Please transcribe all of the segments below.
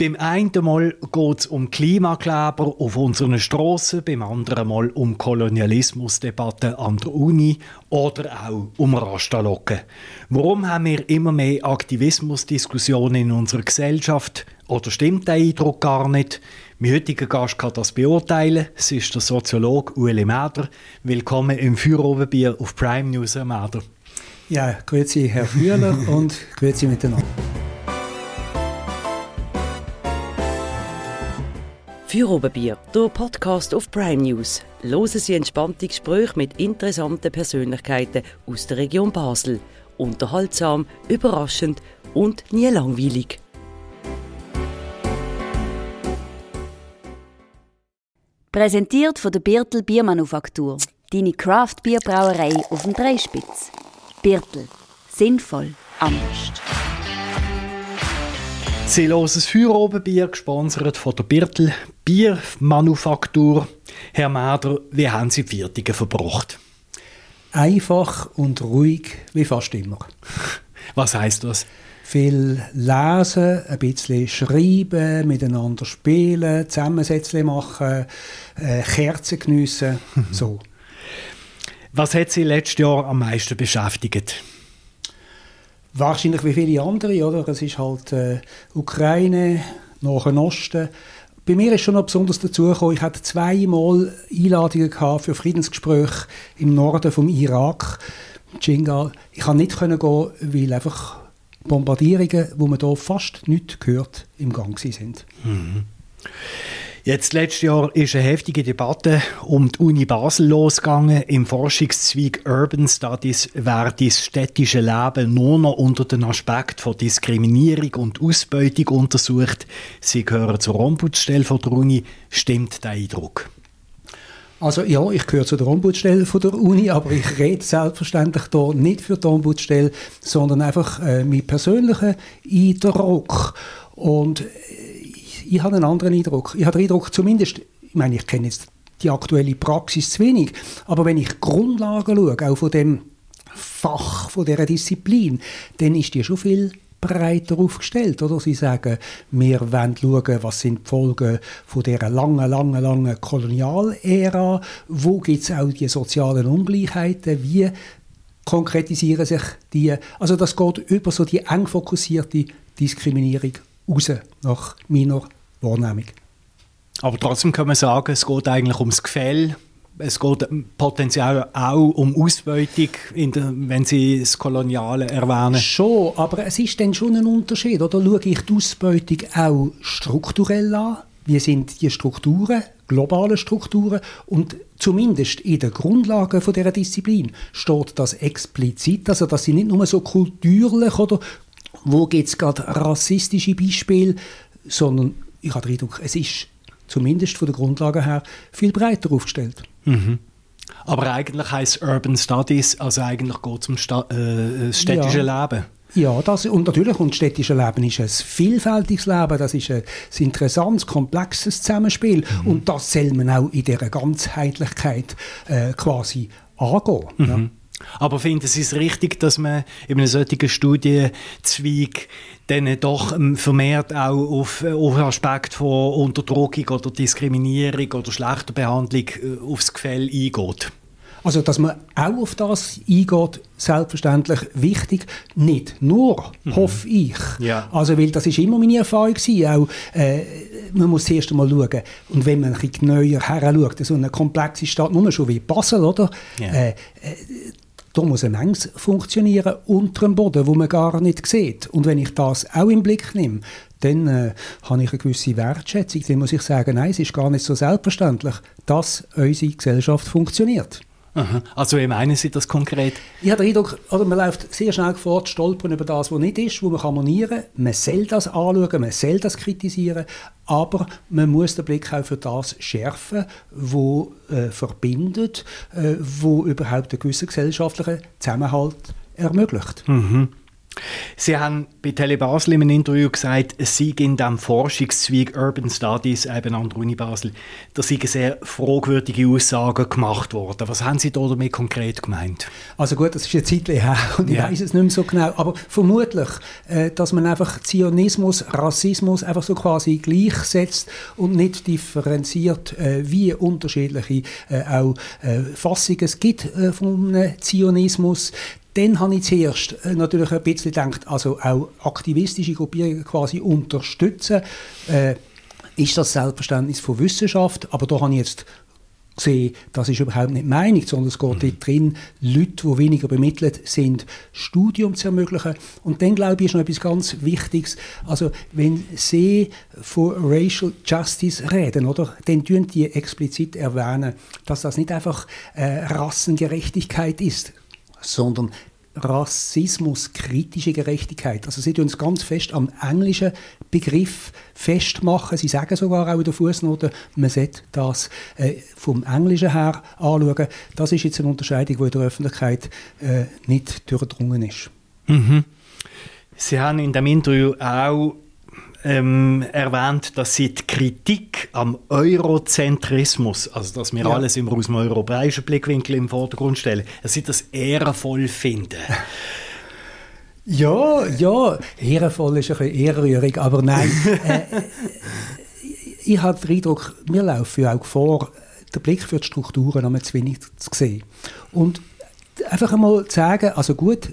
Beim einen Mal geht es um Klimakleber auf unseren Strassen, beim anderen Mal um Kolonialismusdebatten an der Uni oder auch um Rastalocken. Warum haben wir immer mehr Aktivismusdiskussionen in unserer Gesellschaft? Oder stimmt der Eindruck gar nicht? Mein heutiger Gast kann das beurteilen. Es ist der Soziologe Ueli Mäder. Willkommen im Feierobenbier auf Prime News, Herr Mäder. Ja, grüezi Herr Bühler und grüezi miteinander. Feierobenbier, der Podcast auf Prime News. Hören Sie entspannte Gespräche mit interessanten Persönlichkeiten aus der Region Basel. Unterhaltsam, überraschend und nie langweilig. Präsentiert von der Birtel Biermanufaktur. Deine Craft-Bierbrauerei auf dem Dreispitz. Birtel. Sinnvoll. Anders. Sie hören das Feierobenbier, gesponsert von der Birtel Biermanufaktur. Herr Mäder, wie haben Sie die Feiertage verbracht? Einfach und ruhig, wie fast immer. Was heisst das? Viel lesen, ein bisschen schreiben, miteinander spielen, Zusammensätze machen, Kerzen geniessen, so. Was hat Sie letztes Jahr am meisten beschäftigt? Wahrscheinlich wie viele andere, oder? Es ist halt Ukraine, Nahen Osten. Bei mir ist schon noch besonders dazugekommen, ich hatte zweimal Einladungen für Friedensgespräche im Norden vom Irak, Chingal. Ich konnte nicht gehen, weil einfach Bombardierungen, wo man hier fast nichts gehört, im Gang sind. Mhm. Jetzt, letztes Jahr ist eine heftige Debatte um die Uni Basel losgegangen. Im Forschungszweig Urban Studies wird das städtische Leben nur noch unter den Aspekt von Diskriminierung und Ausbeutung untersucht. Sie gehören zur Ombudsstelle von der Uni. Stimmt der Eindruck? Also ja, ich gehöre zu der Ombudsstelle von der Uni, aber ich rede selbstverständlich hier nicht für die Ombudsstelle, sondern einfach meinen persönlichen Eindruck. Und ich habe einen anderen Eindruck. Ich habe den Eindruck, zumindest, ich meine, ich kenne jetzt die aktuelle Praxis zu wenig, aber wenn ich die Grundlagen schaue, auch von dem Fach, von dieser Disziplin, dann ist die schon viel breiter aufgestellt, oder? Sie sagen, wir wollen schauen, was sind die Folgen von dieser langen Kolonialära, wo gibt es auch die sozialen Ungleichheiten, wie konkretisieren sich die, also das geht über so die eng fokussierte Diskriminierung raus, nach meiner Wahrnehmung. Aber trotzdem kann man sagen, es geht eigentlich ums Gefälle. Es geht potenziell auch um Ausbeutung, wenn Sie das Koloniale erwähnen. Schon, aber es ist dann schon ein Unterschied. Oder schaue ich die Ausbeutung auch strukturell an? Wie sind die Strukturen, globale Strukturen? Und zumindest in den Grundlagen dieser Disziplin steht das explizit. Also das sind nicht nur so kulturlich oder wo gibt es gerade rassistische Beispiele, sondern ich habe den Eindruck, es ist zumindest von der Grundlage her viel breiter aufgestellt. Mhm. Aber eigentlich heisst Urban Studies, also eigentlich geht es um städtische Leben. Ja, das, und natürlich, und städtisches Leben ist ein vielfältiges Leben, das ist ein interessantes, komplexes Zusammenspiel. Mhm. Und das soll man auch in dieser Ganzheitlichkeit quasi angehen. Mhm. Ja. Aber finden Sie es richtig, dass man in einem solchen Studienzweig dann doch vermehrt auch auf Aspekte von Unterdrückung oder Diskriminierung oder schlechter Behandlung aufs Gefälle eingeht? Also, dass man auch auf das eingeht, selbstverständlich wichtig. Nicht nur, hoffe ich. Ja. Also, weil das ist immer meine Erfahrung gewesen. Auch, man muss zuerst einmal schauen. Und wenn man ein bisschen genauer her schaut, so eine komplexe Stadt, nur schon wie Basel, oder? Ja. Da muss eine Menge funktionieren unter dem Boden, wo man gar nicht sieht. Und wenn ich das auch im Blick nehme, dann habe ich eine gewisse Wertschätzung. Dann muss ich sagen, nein, es ist gar nicht so selbstverständlich, dass unsere Gesellschaft funktioniert. Aha. Also wie meinen Sie das konkret? Ich habe den Eindruck, oder man läuft sehr schnell vor, stolpern über das, was nicht ist, wo man monieren kann. Man soll das anschauen, man soll das kritisieren, aber man muss den Blick auch für das schärfen, was verbindet, was überhaupt einen gewissen gesellschaftlichen Zusammenhalt ermöglicht. Mhm. Sie haben bei Tele Basel in einem Interview gesagt, Sie in dem Forschungszweig Urban Studies eben an der Uni Basel, da seien sehr fragwürdige Aussagen gemacht worden. Was haben Sie da damit konkret gemeint? Also gut, das ist eine Zeit her und ich weiß es nicht mehr so genau, aber vermutlich, dass man einfach Zionismus, Rassismus einfach so quasi gleichsetzt und nicht differenziert, wie unterschiedliche auch Fassungen es gibt vom Zionismus. Dann habe ich zuerst natürlich ein bisschen gedacht, also auch aktivistische Gruppierungen quasi unterstützen, ist das Selbstverständnis von Wissenschaft, aber da habe ich jetzt gesehen, das ist überhaupt nicht Meinung, sondern es geht dort drin, Leute, die weniger bemittelt sind, Studium zu ermöglichen. Und dann, glaube ich, ist noch etwas ganz Wichtiges, also wenn Sie von Racial Justice reden, oder, dann tun die explizit erwähnen, dass das nicht einfach Rassengerechtigkeit ist, sondern Rassismus, kritische Gerechtigkeit. Also sie tun es ganz fest am englischen Begriff festmachen. Sie sagen sogar auch in der Fußnote, man sollte das vom Englischen her anschauen. Das ist jetzt eine Unterscheidung, die in der Öffentlichkeit nicht durchdrungen ist. Mhm. Sie haben in dem Interview auch erwähnt, dass sie die Kritik am Eurozentrismus, also dass wir alles immer aus dem europäischen Blickwinkel im Vordergrund stellen, dass sie das ehrenvoll finden. Ja, ehrenvoll ist ein bisschen ehrrührig, aber nein. Ich habe den Eindruck, wir laufen ja auch vor, den Blick für die Strukturen noch zu wenig zu sehen. Und einfach einmal zu sagen, also gut,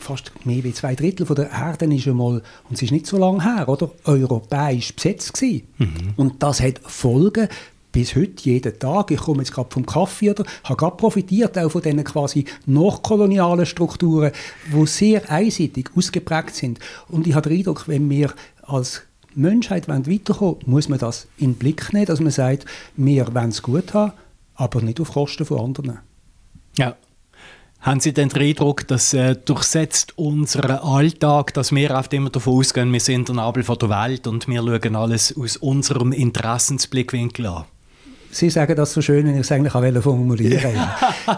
fast mehr wie 2/3 von der Erde ist einmal, und es ist nicht so lange her, oder, europäisch besetzt gewesen. Mhm. Und das hat Folgen bis heute, jeden Tag. Ich komme jetzt gerade vom Kaffee, oder, habe gerade profitiert auch von diesen quasi nachkolonialen Strukturen, die sehr einseitig ausgeprägt sind. Und ich habe den Eindruck, wenn wir als Menschheit weiterkommen wollen, muss man das in den Blick nehmen, dass man sagt, wir wollen es gut haben, aber nicht auf Kosten von anderen. Ja. Haben Sie den Eindruck, dass durchsetzt unseren Alltag, dass wir oft immer davon ausgehen, wir sind der Nabel von der Welt und wir schauen alles aus unserem Interessensblickwinkel an? Sie sagen das so schön, wenn ich es eigentlich auch formulieren wollte.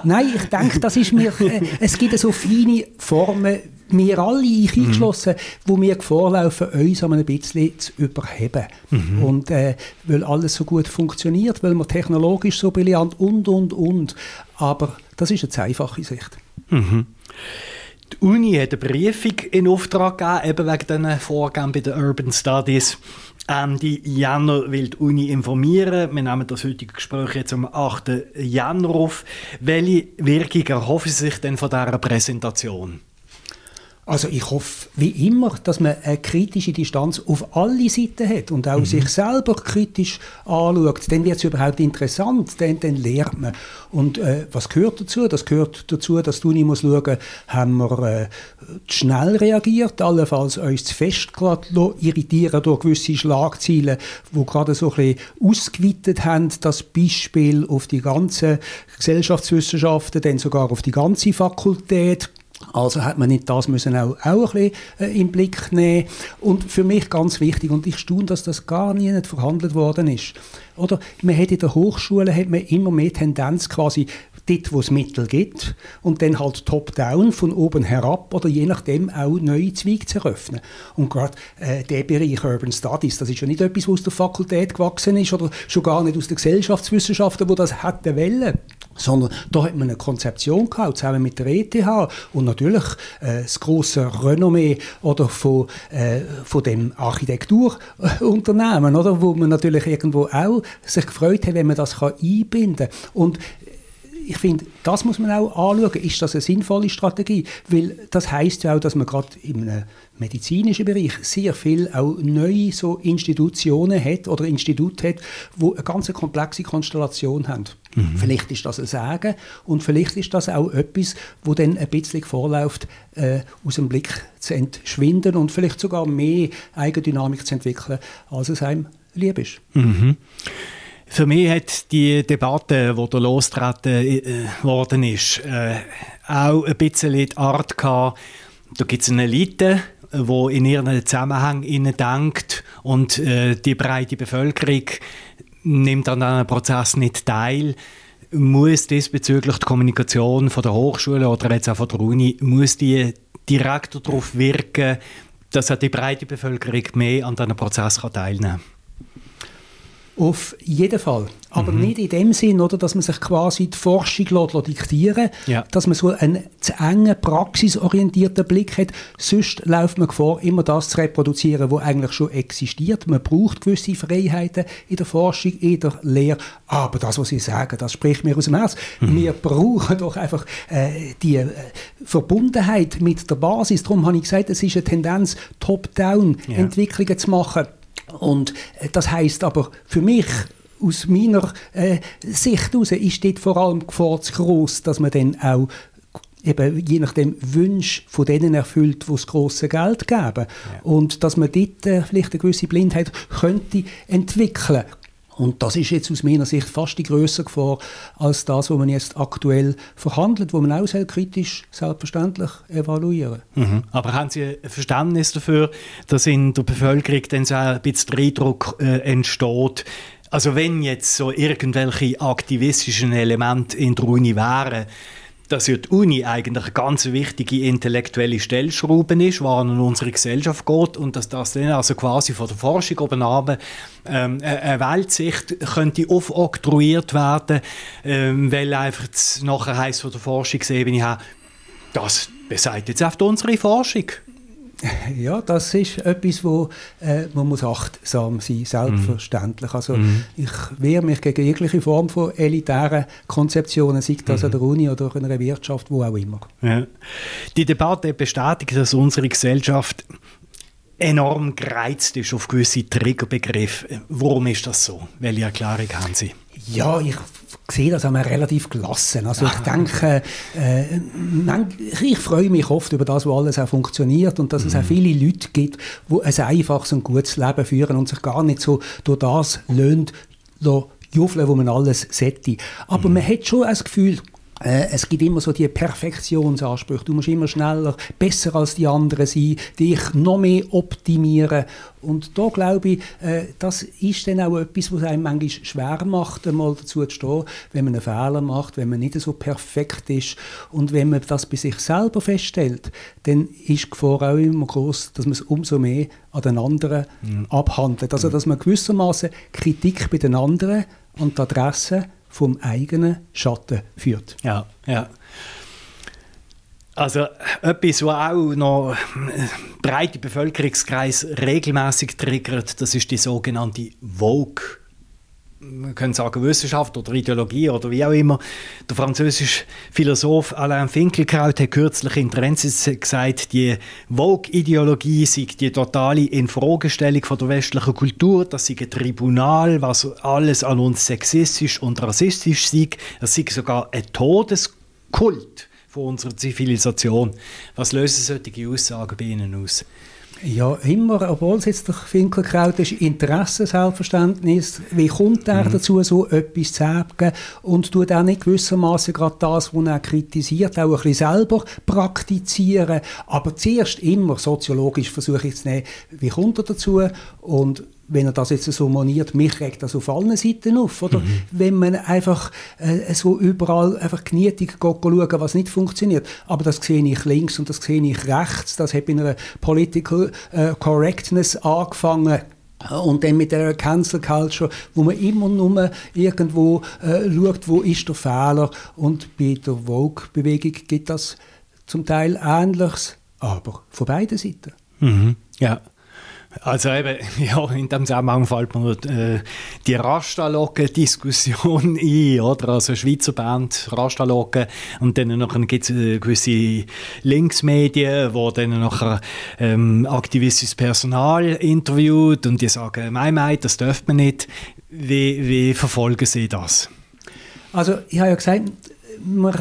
Nein, ich denke, das ist mir, es gibt so feine Formen, wir alle eingeschlossen, wo wir Gefahr laufen, uns ein bisschen zu überheben. Mhm. Und weil alles so gut funktioniert, weil wir technologisch so brillant und. Aber das ist eine einfache Sicht. Mhm. Die Uni hat eine Briefung in Auftrag gegeben, eben wegen diesen Vorgängen bei den Urban Studies. Ende Januar will die Uni informieren. Wir nehmen das heutige Gespräch jetzt am 8. Januar auf. Welche Wirkung erhoffen Sie sich denn von dieser Präsentation? Also ich hoffe, wie immer, dass man eine kritische Distanz auf alle Seiten hat und auch sich selber kritisch anschaut. Dann wird es überhaupt interessant, dann lernt man. Und was gehört dazu? Das gehört dazu, dass die Uni muss schauen, haben wir schnell reagiert, allenfalls uns zu fest irritieren durch gewisse Schlagzeilen, die gerade so ein bisschen ausgeweitet haben, das Beispiel auf die ganzen Gesellschaftswissenschaften, dann sogar auf die ganze Fakultät. Also hat man nicht das müssen auch ein bisschen im Blick nehmen. Und für mich ganz wichtig, und ich staune, dass das gar nicht verhandelt worden ist. Oder man hat in der Hochschule hat man immer mehr Tendenz quasi dort, wo es Mittel gibt, und dann halt top-down, von oben herab, oder je nachdem auch neue Zweige zu eröffnen. Und gerade der Bereich Urban Studies, das ist ja nicht etwas, was aus der Fakultät gewachsen ist, oder schon gar nicht aus den Gesellschaftswissenschaften, wo das hätten wollen. Sondern da hat man eine Konzeption gehabt, zusammen mit der ETH und natürlich das grosse Renommee oder von dem Architekturunternehmen, oder, wo man natürlich irgendwo auch sich gefreut hat, wenn man das einbinden kann. Und ich finde, das muss man auch anschauen, ist das eine sinnvolle Strategie? Weil das heisst ja auch, dass man gerade im medizinischen Bereich sehr viel auch neue so Institutionen hat oder Institute hat, die eine ganz komplexe Konstellation haben. Mhm. Vielleicht ist das ein Segen und vielleicht ist das auch etwas, wo dann ein bisschen vorläuft, aus dem Blick zu entschwinden und vielleicht sogar mehr Eigendynamik zu entwickeln, als es einem lieb ist. Mhm. Für mich hat die Debatte, die da losgetreten worden ist, auch ein bisschen die Art gehabt, da gibt es eine Elite, die in ihren Zusammenhang denkt und die breite Bevölkerung nimmt an diesem Prozess nicht teil. muss diesbezüglich die Kommunikation von der Hochschule oder jetzt auch von der Uni, muss die direkt darauf wirken, dass die breite Bevölkerung mehr an diesem Prozess teilnehmen kann? Auf jeden Fall. Aber nicht in dem Sinn, oder, dass man sich quasi die Forschung diktieren lässt, ja, dass man so einen zu engen, praxisorientierten Blick hat. Sonst läuft man Gefahr, immer das zu reproduzieren, was eigentlich schon existiert. Man braucht gewisse Freiheiten in der Forschung, in der Lehre. Aber das, was Sie sagen, das spricht mir aus dem Herzen. Wir brauchen doch einfach die Verbundenheit mit der Basis. Darum habe ich gesagt, es ist eine Tendenz, Top-Down-Entwicklungen zu machen. Und das heisst aber für mich, aus meiner Sicht heraus, ist dort vor allem die Gefahr zu gross, dass man dann auch eben, je nachdem Wünsche von denen erfüllt, die das grosse Geld geben. Ja. Und dass man dort vielleicht eine gewisse Blindheit könnte entwickeln. Und das ist jetzt aus meiner Sicht fast die grössere Gefahr als das, was man jetzt aktuell verhandelt, wo man auch sehr kritisch selbstverständlich evaluieren. Aber haben Sie ein Verständnis dafür, dass in der Bevölkerung dann so ein bisschen der Eindruck entsteht, also wenn jetzt so irgendwelche aktivistischen Elemente in der Uni wären, dass ja die Uni eigentlich eine ganz wichtige intellektuelle Stellschraube ist, die an unsere Gesellschaft geht, und dass das dann also quasi von der Forschung oben runter eine Weltsicht könnte aufoktroyiert werden, weil einfach nachher heisst von der Forschungsebene her, das besagt jetzt oft unsere Forschung. Ja, das ist etwas, wo man muss achtsam sein, selbstverständlich. Also ich wehre mich gegen jegliche Form von elitären Konzeptionen, sei das an der Uni oder in einer Wirtschaft, wo auch immer. Ja. Die Debatte bestätigt, dass unsere Gesellschaft enorm gereizt ist auf gewisse Triggerbegriffe. Warum ist das so? Welche Erklärung haben Sie? Ja, ich sehe das einmal relativ gelassen. Also ich denke, ich freue mich oft über das, was alles auch funktioniert und dass es auch viele Leute gibt, die ein einfaches und gutes Leben führen und sich gar nicht so durch das löhnt, juffeln, wo man alles sollte. Aber man hat schon das Gefühl, es gibt immer so die Perfektionsansprüche. Du musst immer schneller, besser als die anderen sein, dich noch mehr optimieren. Und da glaube ich, das ist dann auch etwas, was einem manchmal schwer macht, einmal dazu zu stehen, wenn man einen Fehler macht, wenn man nicht so perfekt ist. Und wenn man das bei sich selber feststellt, dann ist die Gefahr auch immer groß, dass man es umso mehr an den anderen abhandelt. Also dass man gewissermaßen Kritik bei den anderen an die Adresse vom eigenen Schatten führt. Ja, ja. Also etwas, was auch noch breite Bevölkerungskreis regelmäßig triggert, das ist die sogenannte Vogue. Man könnte sagen Wissenschaft oder Ideologie oder wie auch immer. Der französische Philosoph Alain Finkielkraut hat kürzlich in Trensis gesagt, die Vogue-Ideologie sei die totale Infragestellung von der westlichen Kultur, das sei ein Tribunal, was alles an uns sexistisch und rassistisch sei. Es sei sogar ein Todeskult von unserer Zivilisation. Was lösen solche Aussagen bei Ihnen aus? Ja, immer, obwohl es jetzt der Finkelkraut ist, Interesse, Selbstverständnis. Wie kommt er dazu, so etwas zu sagen? Und tut auch nicht gewissermaßen gerade das, was er kritisiert, auch ein bisschen selber praktizieren. Aber zuerst immer soziologisch versuche ich zu nehmen, wie kommt er dazu? Und wenn er das jetzt so moniert, mich regt das auf allen Seiten auf. Oder? Wenn man einfach so überall einfach knietig schauen, was nicht funktioniert. Aber das sehe ich links und das sehe ich rechts. Das hat in einer Political Correctness angefangen. Und dann mit der Cancel Culture, wo man immer nur irgendwo schaut, wo ist der Fehler. Und bei der Vogue-Bewegung gibt das zum Teil Ähnliches, aber von beiden Seiten. Ja. Also eben, ja, in dem Zusammenhang fällt mir die Rastalocken-Diskussion ein, oder? Also eine Schweizer Band, Rastalocken, und dann nachher gibt es gewisse Linksmedien, die dann nachher aktivistisches Personal interviewt und die sagen, mei, das dürft man nicht. Wie verfolgen Sie das? Also ich habe ja gesagt, man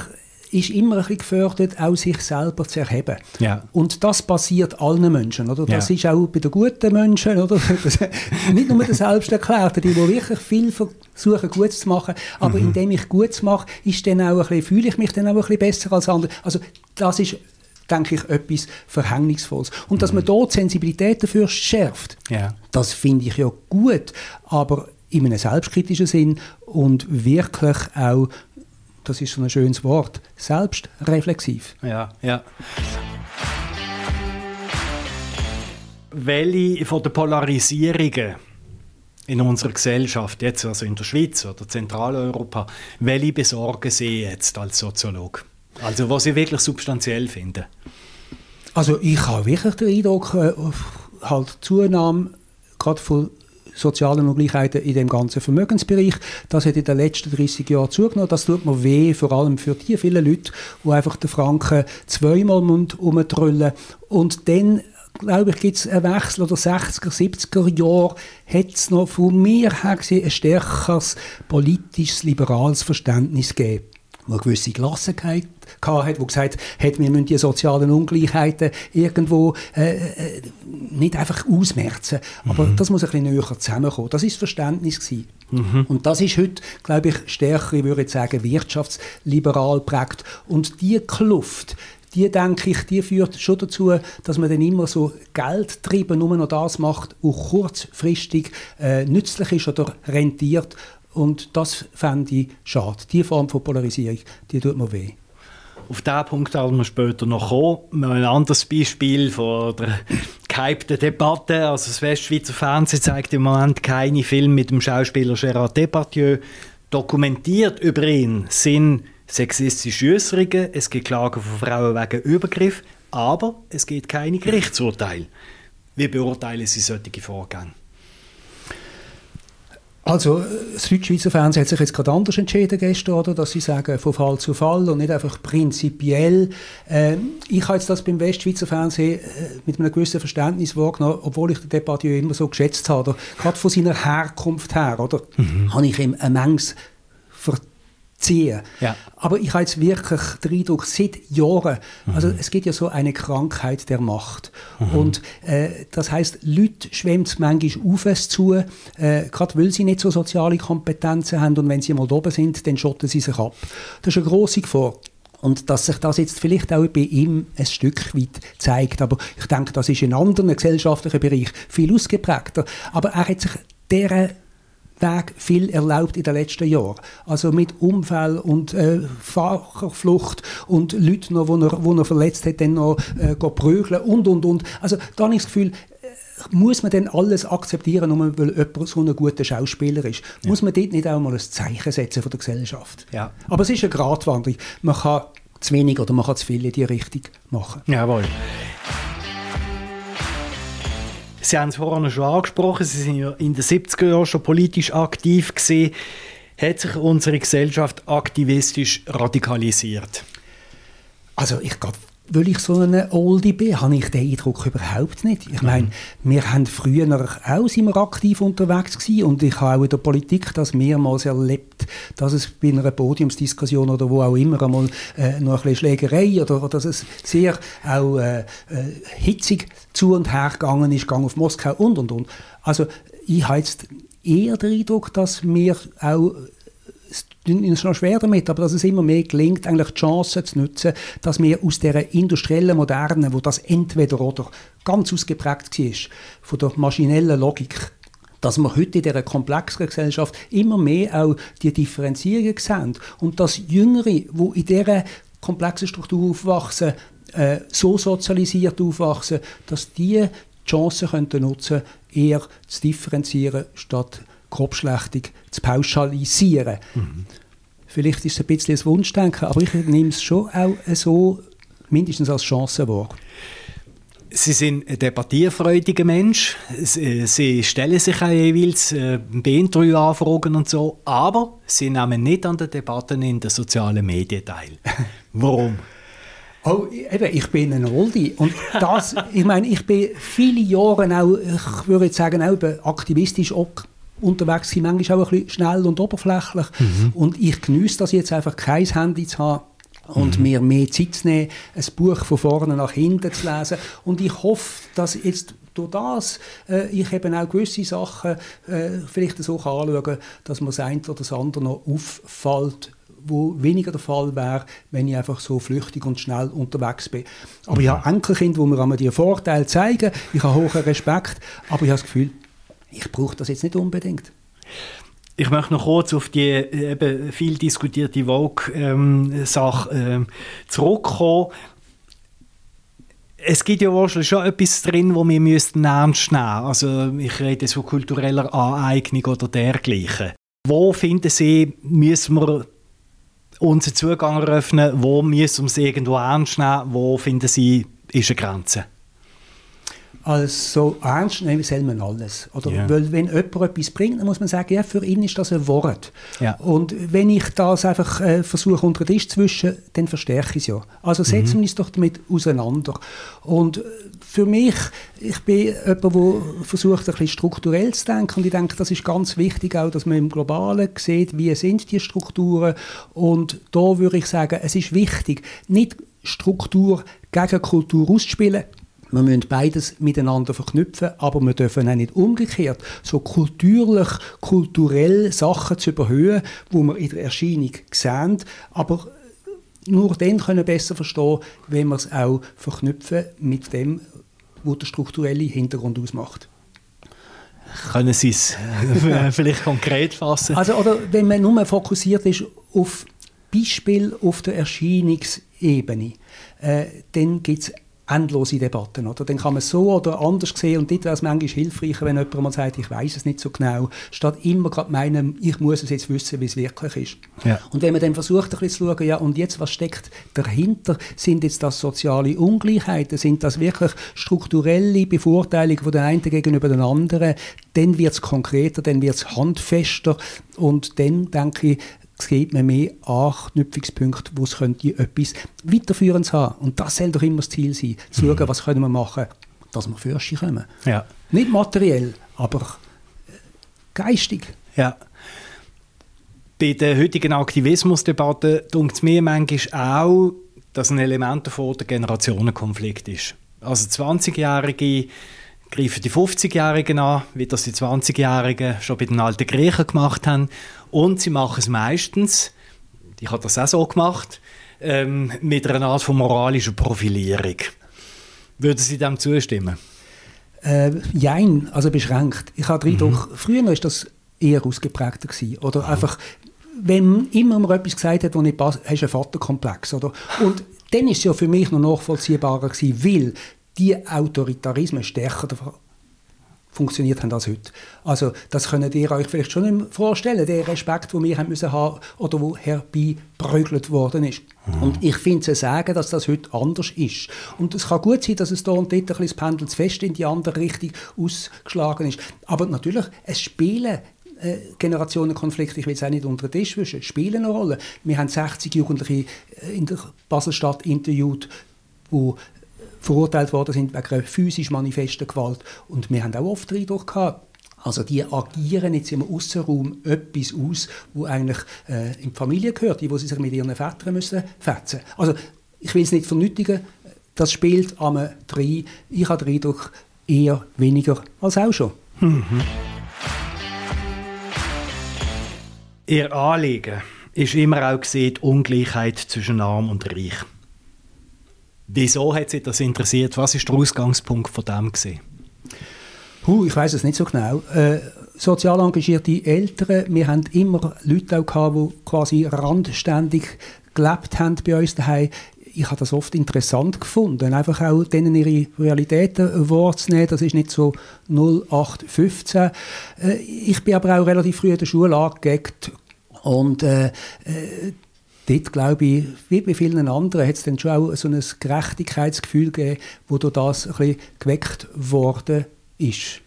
ist immer ein bisschen gefördert, auch sich selber zu erheben. Ja. Und das passiert allen Menschen. Oder? Das ist auch bei den guten Menschen. Oder? Nicht nur den Selbsterklärten, die wirklich viel versuchen, Gutes zu machen. Aber indem ich Gutes mache, fühle ich mich dann auch ein bisschen besser als andere. Also das ist, denke ich, etwas Verhängnisvolles. Und dass man dort Sensibilität dafür schärft, das finde ich ja gut. Aber in einem selbstkritischen Sinn und wirklich auch das ist so ein schönes Wort, selbstreflexiv. Ja, ja. Welche von den Polarisierungen in unserer Gesellschaft, jetzt also in der Schweiz oder Zentraleuropa, welche besorgen Sie jetzt als Soziologe? Also was Sie wirklich substanziell finden? Also ich habe wirklich den Eindruck, halt Zunahme gerade von sozialen Ungleichheiten in dem ganzen Vermögensbereich. Das hat in den letzten 30 Jahren zugenommen. Das tut mir weh, vor allem für die vielen Leute, die einfach den Franken zweimal herumtrüllen. Und dann, glaube ich, gibt es einen Wechsel oder 60er, 70er Jahre hat es noch von mir her gesehen ein stärkeres politisches, liberales Verständnis gegeben, wo eine gewisse Gelassenheit hatte, die gesagt hat, wir müssen die sozialen Ungleichheiten irgendwo nicht einfach ausmerzen. Aber das muss ein bisschen näher zusammenkommen. Das war das Verständnis gewesen. Und das ist heute, glaube ich, stärker, ich würde sagen, wirtschaftsliberal geprägt. Und diese Kluft, die, denke ich, die führt schon dazu, dass man dann immer so geldtrieben nur noch das macht, was kurzfristig nützlich ist oder rentiert. Und das fände ich schade. Diese Form von Polarisierung, die tut mir weh. Auf diesen Punkt werden wir später noch kommen. Ein anderes Beispiel von der gehypten Debatte. Also das Westschweizer Fernsehen zeigt im Moment keine Filme mit dem Schauspieler Gérard Depardieu. Dokumentiert über ihn sind sexistische Äußerungen, es gibt Klagen von Frauen wegen Übergriff, aber es gibt keine Gerichtsurteile. Wie beurteilen Sie solche Vorgänge? Also, das Südschweizer Fernsehen hat sich jetzt gerade anders entschieden gestern, oder? Dass sie sagen, von Fall zu Fall und nicht einfach prinzipiell. Ich habe jetzt das beim Westschweizer Fernsehen mit einem gewissen Verständnis wahrgenommen, obwohl ich den Departieu immer so geschätzt habe. Gerade von seiner Herkunft her, oder? Habe ich ihm eine Menge verziehen. Ja. Aber ich habe jetzt wirklich den Eindruck, seit Jahren, also es gibt ja so eine Krankheit der Macht. Und das heisst, Leute schwemmen manchmal auf es zu, gerade weil sie nicht so soziale Kompetenzen haben und wenn sie mal oben sind, dann schotten sie sich ab. Das ist eine grosse Gefahr. Und dass sich das jetzt vielleicht auch bei ihm ein Stück weit zeigt. Aber ich denke, das ist in anderen gesellschaftlichen Bereichen viel ausgeprägter. Aber er hat sich dieser Weg viel erlaubt in den letzten Jahren. Also mit Unfällen und Fahrerflucht und Leuten, die er verletzt hat, dann noch prügeln und. Also da habe ich das Gefühl, muss man denn alles akzeptieren, nur weil jemand so ein guter Schauspieler ist? Ja. Muss man dort nicht auch mal ein Zeichen setzen von der Gesellschaft? Ja. Aber es ist eine Gratwanderung. Man kann zu wenig oder man kann zu viel in die Richtung machen. Jawohl. Sie haben es vorhin schon angesprochen, Sie waren ja in den 70er Jahren schon politisch aktiv gewesen. Hat sich unsere Gesellschaft aktivistisch radikalisiert? Also ich glaube, weil ich so eine Oldie bin, habe ich den Eindruck überhaupt nicht. Ich meine, wir haben früher auch sind wir aktiv unterwegs gewesen und ich habe auch in der Politik das mehrmals erlebt, dass es bei einer Podiumsdiskussion oder wo auch immer einmal noch ein bisschen Schlägerei oder dass es sehr auch hitzig zu und her gegangen ist, Gang auf Moskau und. Also ich habe jetzt eher den Eindruck, dass wir auch ist noch schwer damit, aber dass es immer mehr gelingt, eigentlich die Chancen zu nutzen, dass wir aus dieser industriellen Moderne, wo das entweder oder ganz ausgeprägt war, von der maschinellen Logik, dass wir heute in dieser komplexeren Gesellschaft immer mehr auch die Differenzierungen sehen und dass Jüngere, die in dieser komplexen Struktur aufwachsen, so sozialisiert aufwachsen, dass die Chancen nutzen könnten, eher zu differenzieren, statt grobschlächtig zu pauschalisieren. Vielleicht ist es ein bisschen ein Wunschdenken, aber ich nehme es schon auch so mindestens als Chance wahr. Sie sind ein debattierfreudiger Mensch. Sie stellen sich auch jeweils B3-Anfragen und so, aber Sie nehmen nicht an den Debatten in den sozialen Medien teil. Warum? Oh, eben, ich bin ein Oldie und das, ich meine, ich bin viele Jahre auch, ich würde sagen, auch aktivistisch unterwegs sind, manchmal auch ein bisschen schnell und oberflächlich. Und ich geniesse das jetzt einfach, kein Handy zu haben und mir mehr Zeit zu nehmen, ein Buch von vorne nach hinten zu lesen. Und ich hoffe, dass jetzt durch das ich eben auch gewisse Sachen vielleicht so anschauen kann, dass mir das eine oder das andere noch auffällt, wo weniger der Fall wäre, wenn ich einfach so flüchtig und schnell unterwegs bin. Aber ich habe Enkelkinder, die mir einmal die Vorteile zeigen. Ich habe hohen Respekt, aber ich habe das Gefühl, ich brauche das jetzt nicht unbedingt. Ich möchte noch kurz auf die eben viel diskutierte Vogue-Sache zurückkommen. Es gibt ja wahrscheinlich schon etwas drin, das wir ernst nehmen müssen. Also ich rede jetzt von kultureller Aneignung oder dergleichen. Wo, finden Sie, müssen wir unseren Zugang öffnen? Wo müssen wir es irgendwo ernst nehmen? Wo, finden Sie, ist eine Grenze? Also ernst nehmen soll man alles. Oder? Yeah. Weil wenn jemand etwas bringt, dann muss man sagen, ja, für ihn ist das ein Wort. Yeah. Und wenn ich das einfach versuche unter den Tisch zu wischen, dann verstärke ich es ja. Also setzen wir uns doch damit auseinander. Und für mich, ich bin jemand, der versucht, ein bisschen strukturell zu denken. Und ich denke, das ist ganz wichtig, auch, dass man im Globalen sieht, wie sind die Strukturen. Und da würde ich sagen, es ist wichtig, nicht Struktur gegen Kultur auszuspielen. Wir müssen beides miteinander verknüpfen, aber wir dürfen auch nicht umgekehrt so kulturlich, kulturell Sachen zu überhöhen, die wir in der Erscheinung sehen, aber nur dann können wir besser verstehen, wenn wir es auch verknüpfen mit dem, was der strukturelle Hintergrund ausmacht. Können Sie es vielleicht konkret fassen? Also, oder wenn man nur fokussiert ist auf Beispiel auf der Erscheinungsebene, dann gibt es endlose Debatten, oder? Dann kann man es so oder anders sehen und dort wäre es manchmal hilfreicher, wenn jemand mal sagt, ich weiss es nicht so genau, statt immer gerade meinen, ich muss es jetzt wissen, wie es wirklich ist. Ja. Und wenn man dann versucht, ein bisschen zu schauen, ja, und jetzt, was steckt dahinter? Sind jetzt das soziale Ungleichheiten? Sind das wirklich strukturelle Bevorteilung von den einen gegenüber den anderen? Dann wird es konkreter, dann wird es handfester und dann, denke ich, es gibt mir mehr Anknüpfungspunkte, wo es etwas Weiterführendes haben könnte. Und das soll doch immer das Ziel sein, zu schauen, was können wir machen, dass wir Fürsche kommen. Ja. Nicht materiell, aber geistig. Ja. Bei der heutigen Aktivismusdebatte denkt es mir manchmal auch, dass ein Element davon der Generationenkonflikt ist. Also 20-Jährige greifen die 50-Jährigen an, wie das die 20-Jährigen schon bei den alten Griechen gemacht haben. Und sie machen es meistens, ich habe das auch so gemacht, mit einer Art von moralischer Profilierung. Würden Sie dem zustimmen? Jein, also beschränkt. Ich habe den Eindruck, früher war das eher ausgeprägter gewesen, oder einfach, wenn immer man etwas gesagt hat, das nicht passt, hast du einen Vaterkomplex. Oder? Und dann war es ja für mich noch nachvollziehbarer gewesen, weil die Autoritarismen stärker funktioniert haben als heute. Also das könnt ihr euch vielleicht schon nicht mehr vorstellen, den Respekt, den wir haben müssen haben oder wo herbeigeprügelt worden ist. Und ich finde zu sagen, dass das heute anders ist. Und es kann gut sein, dass es da und dort ein bisschen das Pendel zu fest in die andere Richtung ausgeschlagen ist. Aber natürlich, es spielen Generationenkonflikte, ich will es auch nicht unter den Tisch wischen, spielen eine Rolle. Wir haben 60 Jugendliche in der Baselstadt interviewt, die verurteilt worden sind wegen physisch manifester Gewalt. Und wir haben auch oft den Eindruck gehabt, also die agieren jetzt im Aussenraum etwas aus, wo eigentlich in die Familie gehört, die sie sich mit ihren Vätern müssen fetzen. Also ich will es nicht vernötigen, das spielt am 3. Ich habe den Eindruck, eher weniger als auch schon. Ihr Anliegen ist immer auch die Ungleichheit zwischen Arm und Reich. Wieso hat Sie das interessiert? Was war der Ausgangspunkt von dem? Ich weiss es nicht so genau. Sozial engagierte Eltern, wir hatten immer Leute auch gehabt, die quasi randständig gelebt haben bei uns daheim. Ich habe das oft interessant gefunden, einfach auch denen ihre Realitäten wahrzunehmen. Das ist nicht so 0815. Ich bin aber auch relativ früh in der Schule angeguckt und dort, glaube ich, wie bei vielen anderen, hat es dann schon auch so ein Gerechtigkeitsgefühl gegeben, wo durch das ein bisschen geweckt worden ist.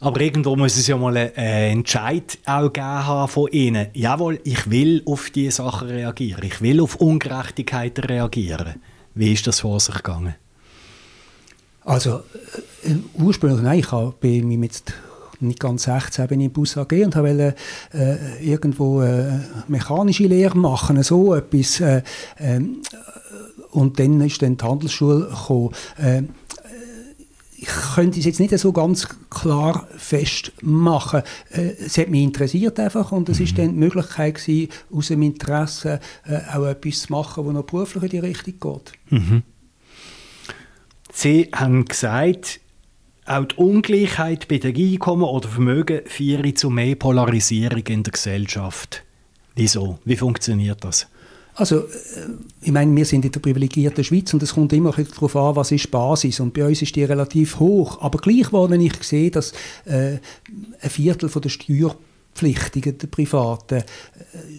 Aber irgendwo muss es ja mal einen Entscheid auch gegeben haben von Ihnen. Jawohl, ich will auf diese Sachen reagieren. Ich will auf Ungerechtigkeiten reagieren. Wie ist das vor sich gegangen? Also, ursprünglich, nein, ich habe bei mir jetzt nicht ganz 16 bin ich im Bus AG und wollte irgendwo mechanische Lehre machen, so etwas. Und dann ist dann die Handelsschule gekommen. Ich könnte es jetzt nicht so ganz klar festmachen. Es hat mich interessiert einfach und es war dann die Möglichkeit gewesen, aus dem Interesse auch etwas zu machen, das noch beruflich in die Richtung geht. Sie haben gesagt, auch die Ungleichheit bei den Einkommen oder Vermögen führt zu mehr Polarisierung in der Gesellschaft. Wieso? Wie funktioniert das? Also, ich meine, wir sind in der privilegierten Schweiz und es kommt immer darauf an, was ist Basis, und bei uns ist die relativ hoch. Aber gleichwohl, wenn ich sehe, dass ein Viertel von der Steuerpflichtigen, der Privaten,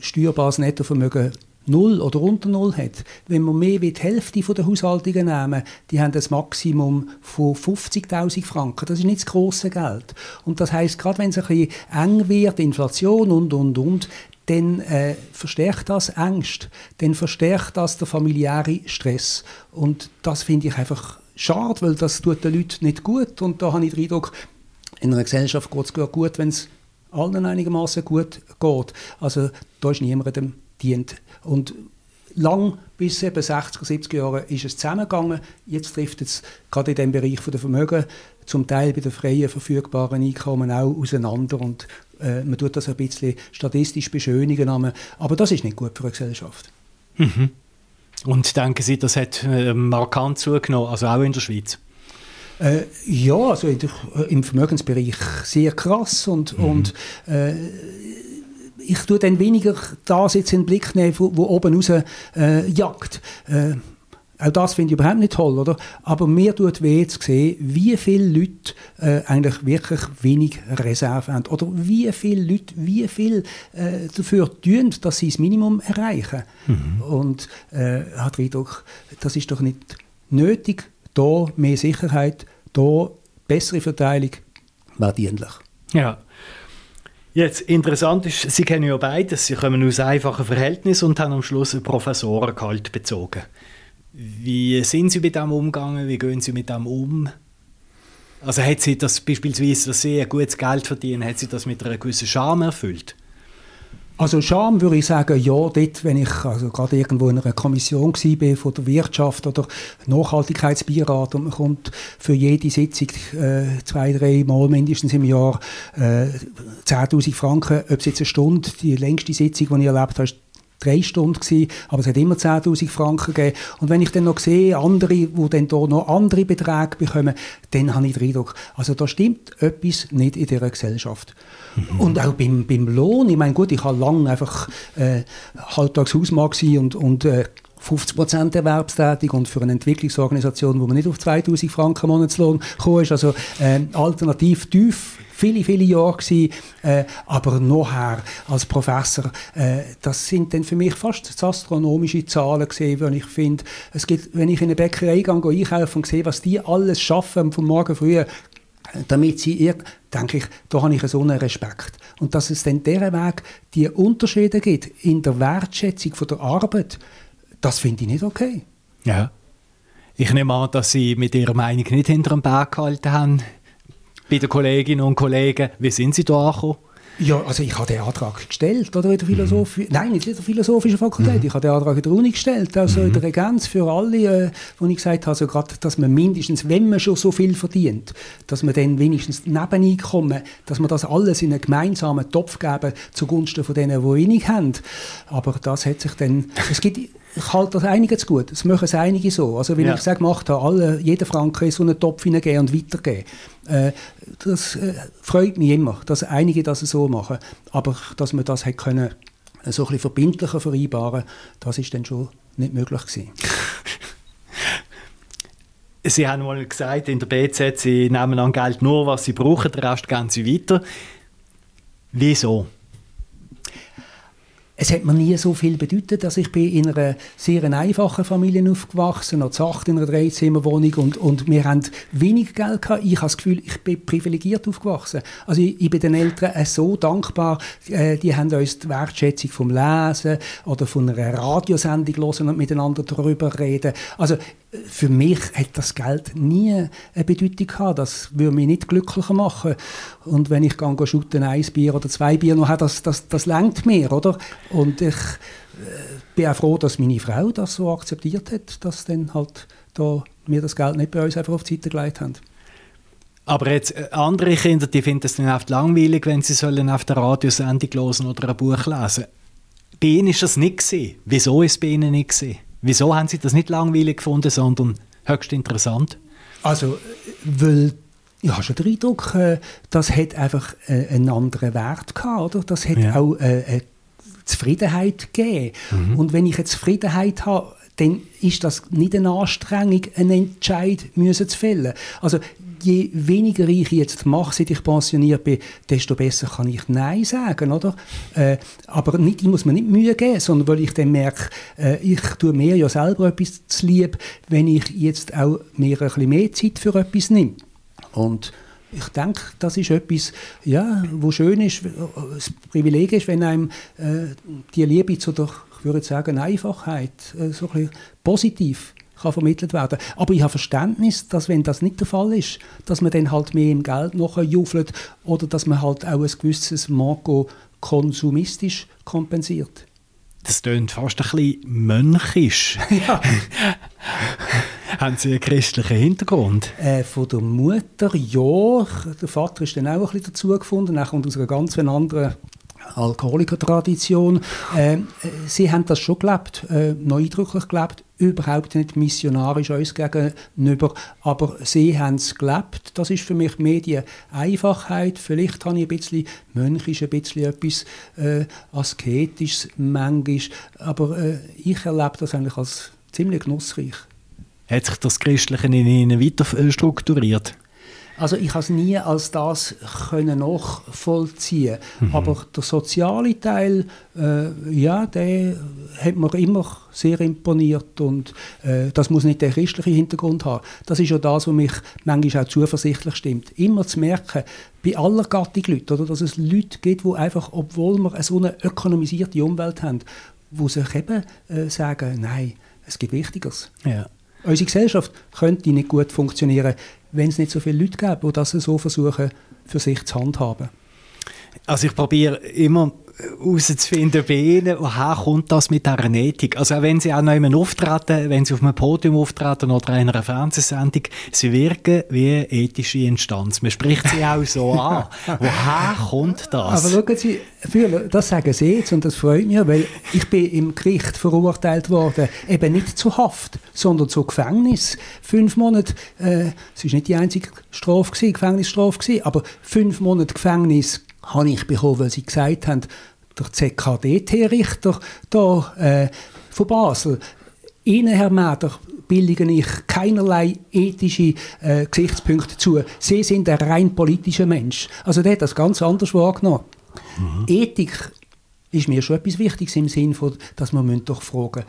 steuerbares Nettovermögen 0 oder unter 0 hat. Wenn man mehr wie die Hälfte der Haushaltungen nehmen, die haben ein Maximum von 50'000 Franken. Das ist nicht das grosse Geld. Und das heisst, gerade wenn es ein bisschen eng wird, Inflation und, dann verstärkt das Ängste, dann verstärkt das den familiären Stress. Und das finde ich einfach schade, weil das tut den Leuten nicht gut. Und da habe ich den Eindruck, in einer Gesellschaft geht es gut, wenn es allen einigermaßen gut geht. Also da ist niemandem dient. Und lang bis eben 60, 70 Jahre ist es zusammengegangen. Jetzt trifft es gerade in dem Bereich der Vermögen zum Teil bei den freien verfügbaren Einkommen auch auseinander. Und man tut das ein bisschen statistisch beschönigen. Aber das ist nicht gut für eine Gesellschaft. Mhm. Und denken Sie, das hat markant zugenommen, also auch in der Schweiz? Ja, also im Vermögensbereich sehr krass. Und ich tue dann weniger das jetzt in den Blick nehmen, wo oben raus jagt. Auch das finde ich überhaupt nicht toll, oder? Aber mir tut weh zu sehen, wie viele Leute eigentlich wirklich wenig Reserve haben. Oder wie viele Leute, wie viel dafür tun, dass sie das Minimum erreichen. Mhm. Und ich habe den Eindruck, das ist doch nicht nötig. Da mehr Sicherheit, da bessere Verteilung, wäre dienlich. Ja. Jetzt, interessant ist, Sie kennen ja beides. Sie kommen aus einfachen Verhältnissen und haben am Schluss einen Professorengehalt bezogen. Wie sind Sie mit dem umgegangen? Wie gehen Sie mit dem um? Also hat Sie das beispielsweise, dass Sie ein gutes Geld verdienen, hat Sie das mit einer gewissen Scham erfüllt? Also Scham würde ich sagen, ja, dort, wenn ich also gerade irgendwo in einer Kommission war von der Wirtschaft oder Nachhaltigkeitsbeirat und man kommt für jede Sitzung 2-3 Mal mindestens im Jahr 10'000 Franken, ob es jetzt eine Stunde, die längste Sitzung, die ich erlebt habe, 3 Stunden gewesen, aber es hat immer 10'000 Franken gegeben. Und wenn ich dann noch sehe, andere, die dann hier noch andere Beträge bekommen, dann habe ich den Eindruck, also da stimmt etwas nicht in dieser Gesellschaft. Mhm. Und auch beim Lohn, ich meine, gut, ich war lange einfach halbtags Hausmann und 50% erwerbstätig und für eine Entwicklungsorganisation, wo man nicht auf 2'000 Franken Monatslohn gekommen ist, also alternativ tief, viele Jahre gewesen, aber nachher als Professor, das sind dann für mich fast astronomische Zahlen gewesen, wenn ich finde, es gibt, wenn ich in eine Bäckerei gehe, einkaufen und sehe, was die alles schaffen von morgen früh, damit sie, denke ich, da habe ich so einen Respekt. Und dass es dann dieser Weg die Unterschiede gibt in der Wertschätzung von der Arbeit, das finde ich nicht okay. Ja. Ich nehme an, dass Sie mit Ihrer Meinung nicht hinterm Berg gehalten haben. Bei den Kolleginnen und Kollegen, wie sind Sie da angekommen? Ja, also ich habe den Antrag gestellt, oder in der Philosophie. Nein, nicht in der philosophischen Fakultät. Ich habe den Antrag in der Uni gestellt, also in der Regenz für alle, wo ich gesagt habe, also gerade, dass man mindestens, wenn man schon so viel verdient, dass man dann wenigstens Nebeneinkommen, dass man das alles in einen gemeinsamen Topf geben zugunsten von denen, die wenig haben. Aber das hat sich dann... Ich halte das einiges zu gut. Das machen es einige so. Also, wie ich es gemacht habe, jeden Franken in so einen Topf hineingeben und weitergeben. Das freut mich immer, dass einige das so machen. Aber dass man das können, so ein bisschen verbindlicher vereinbaren, das war dann schon nicht möglich gewesen. Sie haben mal gesagt, in der BZ, Sie nehmen an Geld nur, was Sie brauchen, den Rest geben Sie weiter. Wieso? Es hat mir nie so viel bedeutet, dass ich bin in einer sehr einfachen Familie aufgewachsen bin, als 8 in einer 3-Zimmer-Wohnung und wir hatten wenig Geld gehabt. Ich habe das Gefühl, ich bin privilegiert aufgewachsen. Also ich bin den Eltern so dankbar, die haben uns die Wertschätzung vom Lesen oder von einer Radiosendung hören und miteinander darüber reden. Also für mich hat das Geld nie eine Bedeutung gehabt. Das würde mich nicht glücklicher machen. Und wenn ich gehe schütten, 1 Bier oder 2 Bier noch habe, das reicht mir, oder? Und ich bin auch froh, dass meine Frau das so akzeptiert hat, dass dann halt da wir das Geld nicht bei uns einfach auf die Seite gelegt haben. Aber jetzt andere Kinder, die finden es dann oft langweilig, wenn sie sollen auf der Radiosendung hören oder ein Buch lesen. Bei ihnen war das nicht gewesen. Wieso war es bei ihnen nicht gewesen? Wieso haben Sie das nicht langweilig gefunden, sondern höchst interessant? Also, weil ich habe schon den Eindruck, das hat einfach einen anderen Wert gehabt, oder? Das hat auch Zufriedenheit gegeben. Mhm. Und wenn ich eine Zufriedenheit habe, dann ist das nicht eine Anstrengung, einen Entscheid müssen zu fällen. Also je weniger ich jetzt mache, seit ich pensioniert bin, desto besser kann ich Nein sagen, oder? Aber nicht, ich muss mir nicht Mühe geben, sondern weil ich dann merke, ich tue mir ja selber etwas zu lieb, wenn ich jetzt auch mir ein bisschen mehr Zeit für etwas nehme. Und ich denke, das ist etwas, ja, wo schön ist, das Privileg ist, wenn einem die Liebe zu der, ich würde sagen, Einfachheit, so ein bisschen positiv kann vermittelt werden. Aber ich habe Verständnis, dass, wenn das nicht der Fall ist, dass man dann halt mehr im Geld nachjufelt oder dass man halt auch ein gewisses Manko konsumistisch kompensiert. Das tönt fast ein bisschen mönchisch. Ja. Haben Sie einen christlichen Hintergrund? Von der Mutter, ja. Der Vater ist dann auch ein bisschen dazugefunden. Er kommt aus einer ganz anderen Alkoholiker-Tradition. Sie haben das schon gelebt, noch eindrücklich gelebt, überhaupt nicht missionarisch uns gegenüber, aber sie haben es gelebt. Das ist für mich mehr die Einfachheit. Vielleicht habe ich ein bisschen mönchisch, ein bisschen etwas Asketisches manchmal, aber ich erlebe das eigentlich als ziemlich genussreich. Hat sich das Christliche in Ihnen weiter strukturiert? Also ich habe es nie als das können nachvollziehen. Mhm. Aber der soziale Teil, ja, der hat mir immer sehr imponiert. Und das muss nicht der christliche Hintergrund haben. Das ist ja das, was mich manchmal auch zuversichtlich stimmt. Immer zu merken, bei aller Gattung Leute, oder, dass es Leute gibt, die einfach, obwohl wir so eine ökonomisierte Umwelt haben, die sich eben sagen, nein, es gibt Wichtigeres. Ja. Unsere Gesellschaft könnte nicht gut funktionieren, wenn es nicht so viele Leute gäbe, die das so versuchen, für sich zu handhaben. Also ich probiere immer herauszufinden bei Ihnen, woher kommt das mit dieser Ethik? Also auch wenn Sie auch noch jemanden auftreten, wenn Sie auf einem Podium auftreten oder in einer Fernsehsendung, Sie wirken wie eine ethische Instanz. Man spricht Sie auch so an. Woher kommt das? Aber schauen Sie, das sagen Sie jetzt und das freut mich, weil ich bin im Gericht verurteilt worden, eben nicht zu Haft, sondern zu Gefängnis. 5 Monate, es war nicht die einzige Strafe, Gefängnisstrafe, aber 5 Monate Gefängnis habe ich bekommen, weil sie gesagt haben, der ZKDT-Richter hier von Basel, Ihnen, Herr Mäder, billige ich keinerlei ethische Gesichtspunkte zu. Sie sind ein rein politischer Mensch. Also der hat das ganz anders wahrgenommen. Mhm. Ethik ist mir schon etwas Wichtiges im Sinne von, dass wir doch fragen,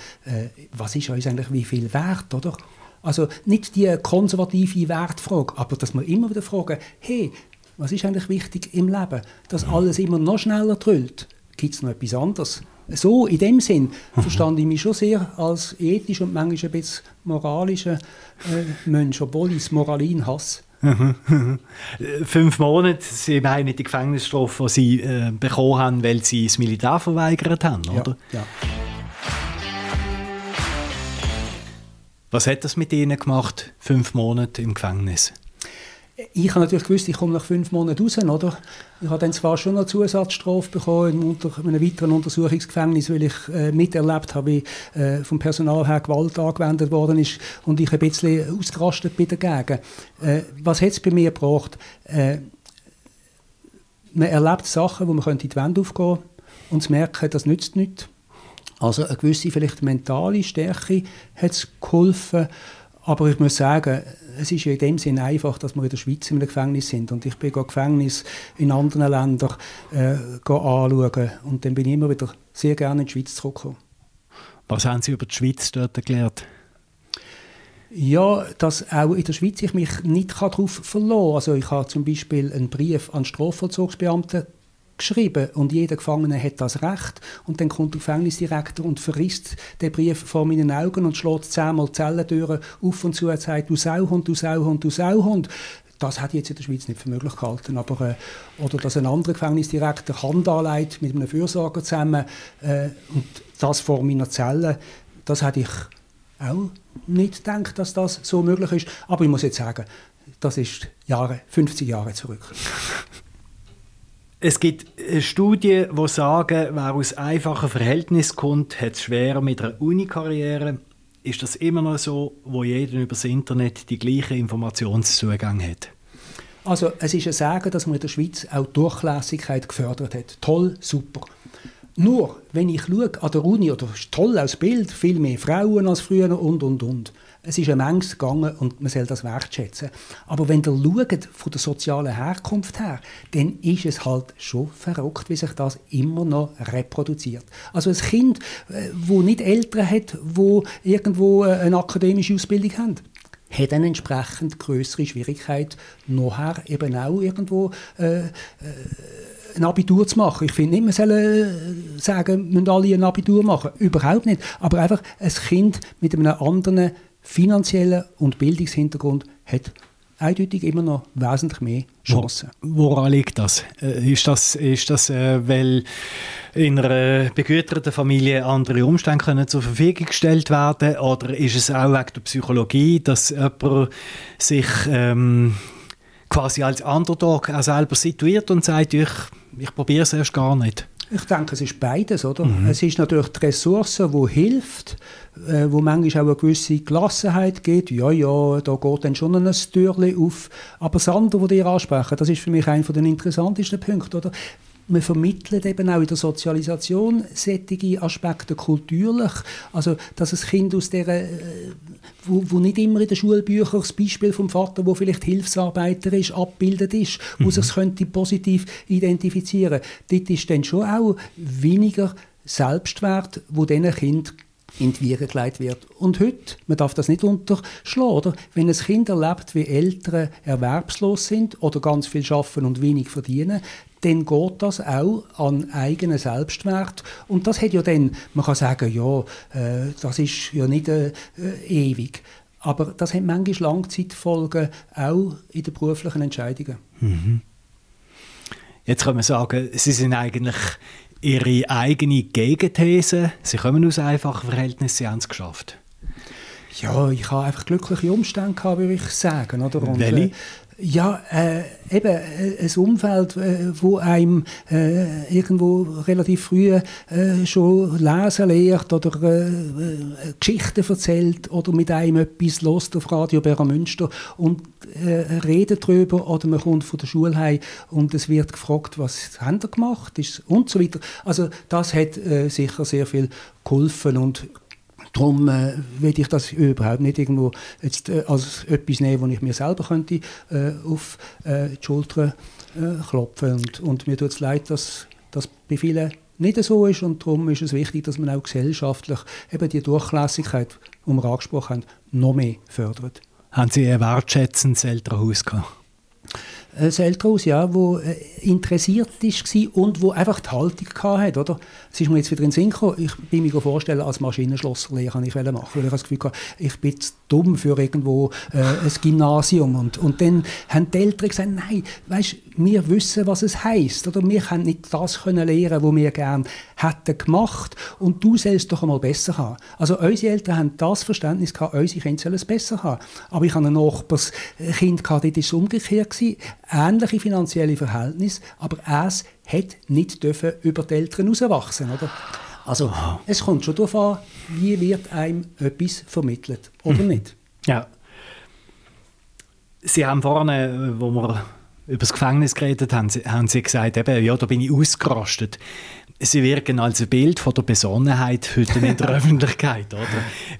was ist uns eigentlich wie viel wert, oder? Also nicht die konservative Wertfrage, aber dass wir immer wieder fragen, hey, was ist eigentlich wichtig im Leben? Dass alles immer noch schneller trüllt. Gibt es noch etwas anderes? So, in dem Sinn, verstand ich mich schon sehr als ethisch und manchmal ein bisschen moralischer Mensch, obwohl ich Moralin hasse. 5 Monate, Sie meinen die Gefängnisstrafe, die Sie bekommen haben, weil Sie das Militär verweigert haben, oder? Ja, ja. Was hat das mit Ihnen gemacht, 5 Monate im Gefängnis? Ich habe natürlich gewusst, ich komme nach 5 Monaten raus, oder? Ich habe dann zwar schon eine Zusatzstrafe bekommen in einem weiteren Untersuchungsgefängnis, weil ich miterlebt habe, wie vom Personal her Gewalt angewendet worden ist und ich ein bisschen ausgerastet bin dagegen. Was hat es bei mir gebracht? Man erlebt Sachen, wo man in die Wände aufgehen könnte und zu merken, das nützt nichts. Also eine gewisse vielleicht mentale Stärke hat es geholfen. Aber ich muss sagen, es ist ja in dem Sinn einfach, dass wir in der Schweiz in einem Gefängnis sind. Und ich bin Gefängnis in anderen Ländern anschauen. Und dann bin ich immer wieder sehr gerne in die Schweiz zurückgekommen. Was haben Sie über die Schweiz dort erklärt? Ja, dass auch in der Schweiz ich mich nicht darauf verlassen kann. Also ich habe zum Beispiel einen Brief an Strafvollzugsbeamte geschrieben und jeder Gefangene hat das Recht und dann kommt der Gefängnisdirektor und verrisst den Brief vor meinen Augen und schlägt 10-mal die Zellentüren auf und zu und sagt, du Sauhund, du Sauhund, du Sauhund. Das hätte ich jetzt in der Schweiz nicht für möglich gehalten. Aber, oder dass ein anderer Gefängnisdirektor Hand anlegt mit einem Fürsorger zusammen und das vor meiner Zelle, das hätte ich auch nicht gedacht, dass das so möglich ist. Aber ich muss jetzt sagen, das ist 50 Jahre zurück. Es gibt Studien, die sagen, wer aus einfachen Verhältnissen kommt, hat es schwerer mit einer Uni-Karriere. Ist das immer noch so, wo jeder über das Internet die gleichen Informationszugänge hat? Also es ist ein Sagen, dass man in der Schweiz auch die Durchlässigkeit gefördert hat. Toll, super. Nur, wenn ich schaue an der Uni, oder toll als Bild, viel mehr Frauen als früher und. Es ist eine Menge gegangen und man soll das wertschätzen. Aber wenn ihr schaut von der sozialen Herkunft her, dann ist es halt schon verrückt, wie sich das immer noch reproduziert. Also ein Kind, das nicht Eltern hat, wo irgendwo eine akademische Ausbildung haben, hat eine entsprechend größere Schwierigkeit, nachher eben auch irgendwo ein Abitur zu machen. Ich finde nicht, man soll sagen, müssen alle ein Abitur machen. Überhaupt nicht. Aber einfach ein Kind mit einem anderen finanziellen und Bildungshintergrund hat eindeutig immer noch wesentlich mehr Chancen. Woran liegt das? Ist das, weil in einer begüterten Familie andere Umstände können zur Verfügung gestellt werden, oder ist es auch wegen der Psychologie, dass jemand sich quasi als Underdog auch selber situiert und sagt, ich probiere es erst gar nicht? Ich denke, es ist beides, oder? Mhm. Es ist natürlich die Ressource, die hilft, wo manchmal auch eine gewisse Gelassenheit gibt. Ja, da geht dann schon ein Türchen auf. Aber das andere, das ihr ansprechen, das ist für mich einer der interessantesten Punkte, oder? Man vermittelt eben auch in der Sozialisation solche Aspekte kulturlich. Also, dass ein Kind aus der, wo nicht immer in den Schulbüchern das Beispiel vom Vater, der vielleicht Hilfsarbeiter ist, abgebildet ist, wo sich könnte positiv identifizieren könnte. Dort ist dann schon auch weniger Selbstwert, wo diesen Kind in die Wiege gelegt wird. Und heute, man darf das nicht unterschlagen, oder? Wenn ein Kind erlebt, wie Eltern erwerbslos sind oder ganz viel arbeiten und wenig verdienen, dann geht das auch an eigenen Selbstwert. Und das hat ja dann, man kann sagen, das ist ja nicht ewig. Aber das hat manchmal Langzeitfolgen, auch in den beruflichen Entscheidungen. Mhm. Jetzt kann man sagen, Sie sind eigentlich Ihre eigene Gegenthese. Sie kommen aus einfachen Verhältnissen, Sie haben es geschafft. Ja, ich habe einfach glückliche Umstände gehabt, würde ich sagen. Oder? Und, eben ein Umfeld, wo einem irgendwo relativ früh schon lesen lehrt oder Geschichten erzählt oder mit einem etwas hört auf Radio Bärenmünster und redet darüber, oder man kommt von der Schule heim und es wird gefragt, was haben ihr gemacht und so weiter. Also das hat sicher sehr viel geholfen, und darum will ich das überhaupt nicht irgendwo jetzt, als etwas nehmen, das ich mir selber könnte, auf die Schulter klopfen. Und mir tut es leid, dass das bei vielen nicht so ist. Und darum ist es wichtig, dass man auch gesellschaftlich eben die Durchlässigkeit, die wir angesprochen haben, noch mehr fördert. Haben Sie ein wertschätzendes Elternhaus gehabt? Ein Elternhaus, ja, das interessiert war und wo einfach die Haltung hatte, oder? Es ist mir jetzt wieder in den Sinn gekommen. Ich bin mir vorstellen, als Maschinenschlosserlehrer ich wollte machen, weil ich das Gefühl hatte, ich bin zu dumm für irgendwo ein Gymnasium. Und dann haben die Eltern gesagt, nein, weisst, wir wissen, was es heisst, oder? Wir können nicht das können lernen, was wir gerne hätten gemacht, und du sollst es doch einmal besser haben. Also unsere Eltern haben das Verständnis gehabt, unsere Kinder sollen es besser haben. Aber ich hatte ein Nachbarskind, dort war es umgekehrt gewesen. Ähnliche finanzielle Verhältnisse, aber es hat nicht über die Eltern herauswachsen, oder? Also, es kommt schon darauf an, wie wird einem etwas vermittelt oder nicht. Ja. Sie haben vorhin, wo wir über das Gefängnis geredet haben, haben Sie gesagt, eben, ja, da bin ich ausgerastet. Sie wirken als ein Bild von der Besonnenheit heute in der Öffentlichkeit, oder?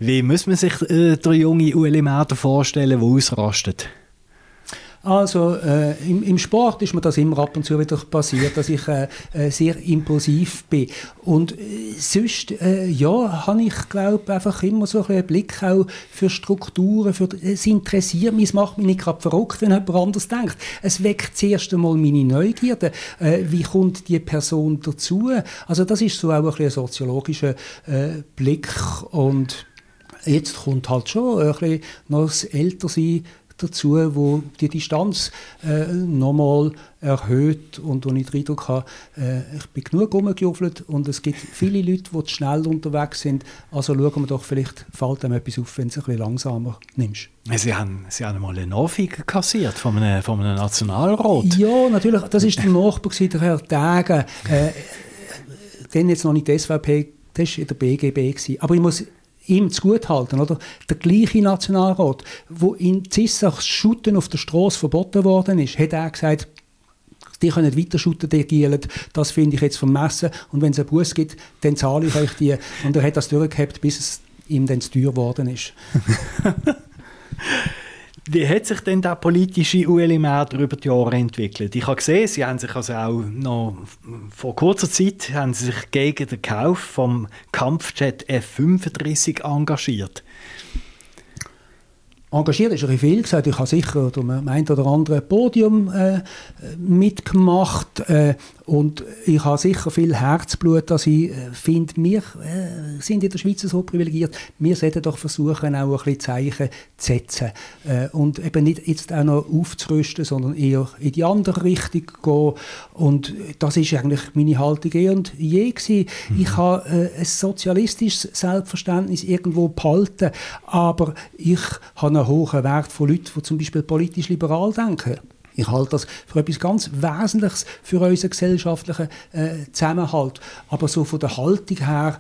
Wie muss man sich der junge Ueli Mäder vorstellen, der ausrastet? Also im Sport ist mir das immer ab und zu wieder passiert, dass ich sehr impulsiv bin. Und sonst, habe ich, glaube einfach immer so einen Blick auch für Strukturen, es interessiert mich, es macht mich nicht gerade verrückt, wenn jemand anders denkt. Es weckt zuerst einmal meine Neugierde. Wie kommt die Person dazu? Also das ist so auch ein bisschen ein soziologischer Blick. Und jetzt kommt halt schon ein bisschen noch das Ältersein dazu, wo die Distanz nochmal erhöht, und wo ich den Eindruck habe, ich bin genug rumgejuffelt und es gibt viele Leute, die schnell unterwegs sind. Also schauen wir doch, vielleicht fällt einem etwas auf, wenn du es ein bisschen langsamer nimmst. Sie haben mal eine Anfrage kassiert von einem Nationalrat. Ja, natürlich. Das war der Nachbar, der Herr Dägen. Dann jetzt noch nicht die SVP, das war in der BGB. Aber ich muss ihm zugutehalten, oder? Der gleiche Nationalrat, der in Sissachs Schutten auf der Straße verboten worden ist, hat er gesagt, die können weiter schütten, die gielen. Das finde ich jetzt vermessen. Und wenn es einen Buss gibt, dann zahle ich euch die. Und er hat das durchgehabt, bis es ihm dann zu teuer geworden ist. Wie hat sich denn der politische Ueli Mäder über die Jahre entwickelt? Ich habe gesehen, Sie haben sich also auch noch vor kurzer Zeit haben Sie sich gegen den Kauf vom Kampfjet F-35 engagiert. Engagiert ist ein viel gesagt. Ich habe sicher dem einen oder anderen Podium mitgemacht und ich habe sicher viel Herzblut, dass ich finde, wir sind in der Schweiz so privilegiert, wir sollten doch versuchen, auch ein bisschen Zeichen zu setzen und eben nicht jetzt auch noch aufzurüsten, sondern eher in die andere Richtung gehen. Und das ist eigentlich meine Haltung eh und je gewesen. Ich habe ein sozialistisches Selbstverständnis irgendwo behalten, aber ich habe einen hohen Wert von Leuten, die zum Beispiel politisch liberal denken. Ich halte das für etwas ganz Wesentliches für unseren gesellschaftlichen Zusammenhalt. Aber so von der Haltung her,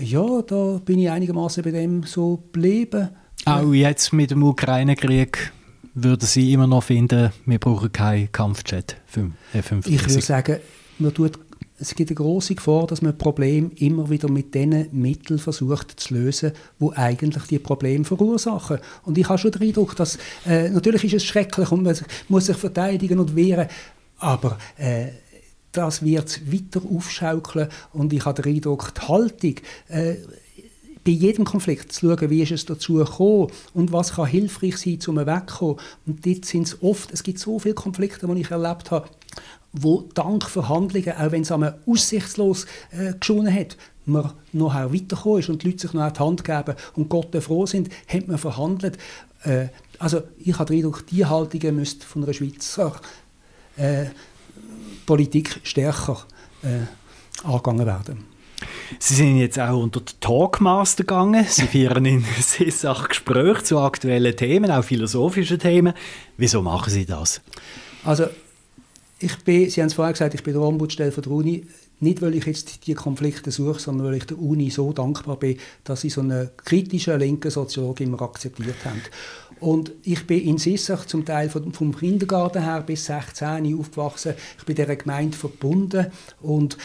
ja, da bin ich einigermaßen bei dem so geblieben. Auch jetzt mit dem Ukraine-Krieg würden Sie immer noch finden, wir brauchen keinen Kampfjet F-35. Ich würde sagen, es gibt eine grosse Gefahr, dass man Probleme immer wieder mit diesen Mitteln versucht zu lösen, die eigentlich die Probleme verursachen. Und ich habe schon den Eindruck, dass natürlich ist es schrecklich und man muss sich verteidigen und wehren, aber das wird es weiter aufschaukeln. Und ich habe den Eindruck, die Haltung, bei jedem Konflikt zu schauen, wie ist es dazu gekommen und was kann hilfreich sein, um wegzukommen. Und dort sind es oft, es gibt so viele Konflikte, die ich erlebt habe, wo dank Verhandlungen, auch wenn es einmal aussichtslos geschonen hat, man noch weitergekommen ist und die Leute sich noch die Hand geben und Gott froh sind, hat man verhandelt. Also ich habe den Eindruck, diese Haltungen müsste von einer Schweizer Politik stärker angegangen werden. Sie sind jetzt auch unter den Talkmaster gegangen. Sie führen in Sissach Gespräche zu aktuellen Themen, auch philosophischen Themen. Wieso machen Sie das? Also, Sie haben es vorher gesagt, ich bin der Ombudsstelle der Uni. Nicht, weil ich jetzt die Konflikte suche, sondern weil ich der Uni so dankbar bin, dass sie so einen kritischen linken Soziologen immer akzeptiert haben. Und ich bin in Sissach zum Teil vom Kindergarten her bis 16 aufgewachsen. Ich bin dieser Gemeinde verbunden und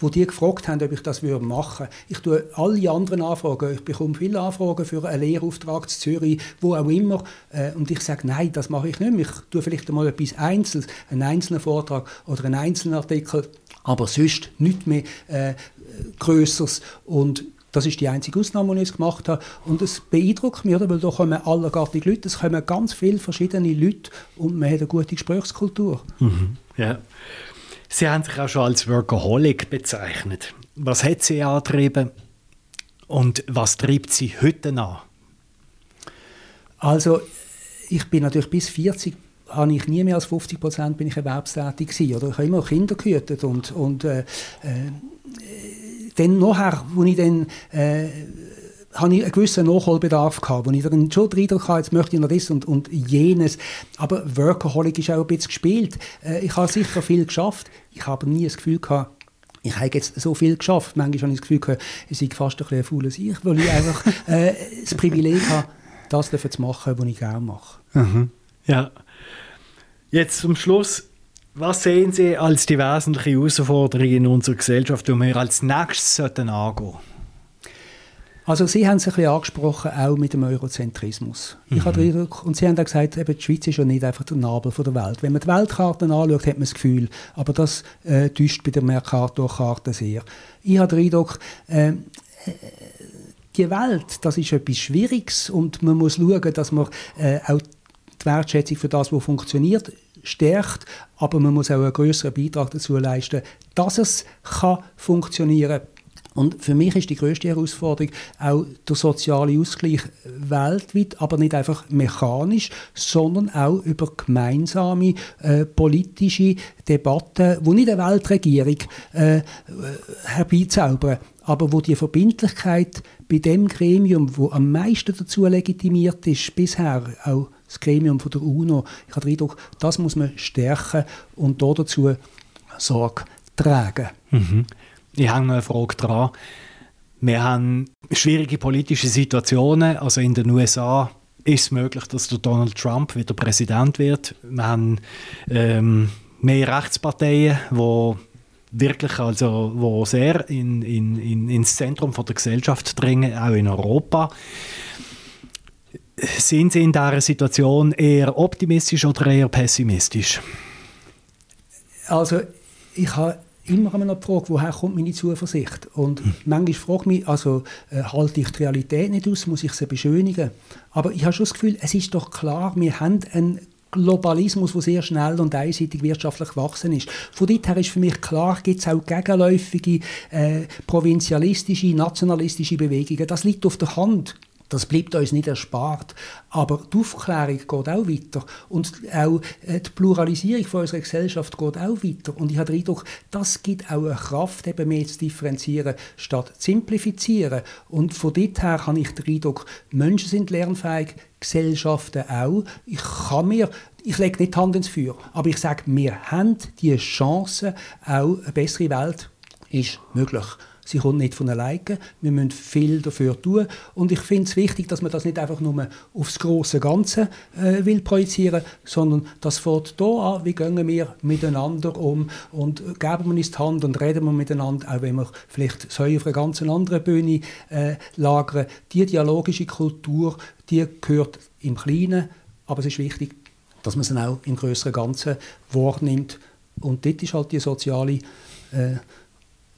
wo die gefragt haben, ob ich das machen würde. Ich tue alle anderen Anfragen. Ich bekomme viele Anfragen für einen Lehrauftrag in Zürich, wo auch immer. Und ich sage, nein, das mache ich nicht mehr. Ich tue vielleicht einmal etwas Einzelnes, einen einzelnen Vortrag oder einen einzelnen Artikel, aber sonst nichts mehr Grösseres. Und das ist die einzige Ausnahme, die ich gemacht habe. Und es beeindruckt mich, weil da kommen allerartige Leute, es kommen ganz viele verschiedene Leute und man hat eine gute Gesprächskultur. Mhm. Ja. Sie haben sich auch schon als Workaholic bezeichnet. Was hat Sie angetrieben und was treibt Sie heute an? Also, ich bin natürlich bis 40, habe ich nie mehr als 50% bin ich erwerbstätig gewesen, oder? Ich habe immer Kinder gehütet und dann nachher, wo ich dann habe ich einen gewissen Nachholbedarf gehabt, wo ich dann schon den Eindruck hatte, jetzt möchte ich noch das und jenes. Aber Workaholic ist auch ein bisschen gespielt. Ich habe sicher viel geschafft. Ich habe nie das Gefühl gehabt, ich habe jetzt so viel geschafft. Manchmal habe ich das Gefühl gehabt, ich sei fast ein bisschen ein faules Ich, weil ich einfach das Privileg habe, das zu machen, was ich gerne mache. Mhm. Ja. Jetzt zum Schluss. Was sehen Sie als die wesentliche Herausforderung in unserer Gesellschaft, die wir als nächstes angehen sollten? Also Sie haben es ein bisschen angesprochen, auch mit dem Eurozentrismus. Mhm. Ich habe den Eindruck, und Sie haben auch gesagt, eben, die Schweiz ist ja nicht einfach der Nabel der Welt. Wenn man die Weltkarte anschaut, hat man das Gefühl, aber das täuscht bei der Mercator-Karte sehr. Ich habe den Eindruck, die Welt, das ist etwas Schwieriges und man muss schauen, dass man auch die Wertschätzung für das, was funktioniert, stärkt, aber man muss auch einen grösseren Beitrag dazu leisten, dass es kann funktionieren kann. Und für mich ist die grösste Herausforderung auch der soziale Ausgleich weltweit, aber nicht einfach mechanisch, sondern auch über gemeinsame politische Debatten, die nicht eine Weltregierung herbeizaubern, aber wo die Verbindlichkeit bei dem Gremium, wo am meisten dazu legitimiert ist, bisher auch das Gremium von der UNO, ich habe den Eindruck, das muss man stärken und dazu Sorge tragen. Mhm. Ich hänge noch eine Frage dran. Wir haben schwierige politische Situationen. Also in den USA ist es möglich, dass der Donald Trump wieder Präsident wird. Wir haben mehr Rechtsparteien, die wirklich, also wo sehr ins Zentrum von der Gesellschaft dringen, auch in Europa. Sind Sie in dieser Situation eher optimistisch oder eher pessimistisch? Also ich habe immer noch die Frage, woher kommt meine Zuversicht? Und manchmal frage ich mich, also halte ich die Realität nicht aus, muss ich sie beschönigen? Aber ich habe schon das Gefühl, es ist doch klar, wir haben einen Globalismus, der sehr schnell und einseitig wirtschaftlich gewachsen ist. Von daher ist für mich klar, gibt es auch gegenläufige, provinzialistische, nationalistische Bewegungen. Das liegt auf der Hand. Das bleibt uns nicht erspart. Aber die Aufklärung geht auch weiter. Und auch die Pluralisierung von unserer Gesellschaft geht auch weiter. Und ich habe den Eindruck, das gibt auch eine Kraft, eben mehr zu differenzieren, statt zu simplifizieren. Und von dort her habe ich den Eindruck, Menschen sind lernfähig, Gesellschaften auch. Ich lege nicht die Hand ins Feuer, aber ich sage, wir haben die Chance, auch eine bessere Welt ist möglich. Sie kommt nicht von alleine. Wir müssen viel dafür tun. Und ich finde es wichtig, dass man das nicht einfach nur aufs grosse Ganze will projizieren, sondern das fängt hier an, wie gehen wir miteinander um und geben wir uns die Hand und reden wir miteinander, auch wenn wir vielleicht so auf einer ganz anderen Bühne lagern. Die dialogische Kultur, die gehört im Kleinen, aber es ist wichtig, dass man sie auch im grösseren Ganzen wahrnimmt. Und dort ist halt die soziale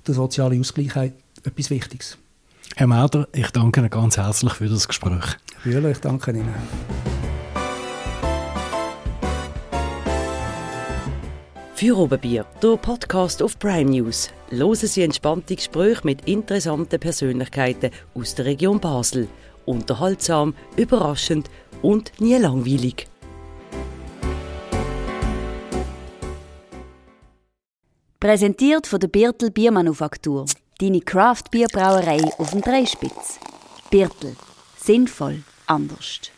der soziale Ausgleich etwas Wichtiges. Herr Mäder, ich danke Ihnen ganz herzlich für das Gespräch. Herr Bühler, ich danke Ihnen. Für Oberbier, der Podcast auf Prime News. Hören Sie entspannte Gespräche mit interessanten Persönlichkeiten aus der Region Basel. Unterhaltsam, überraschend und nie langweilig. Präsentiert von der Birtel Biermanufaktur. Deine Craft-Bierbrauerei auf dem Dreispitz. Birtel. Sinnvoll. Anders.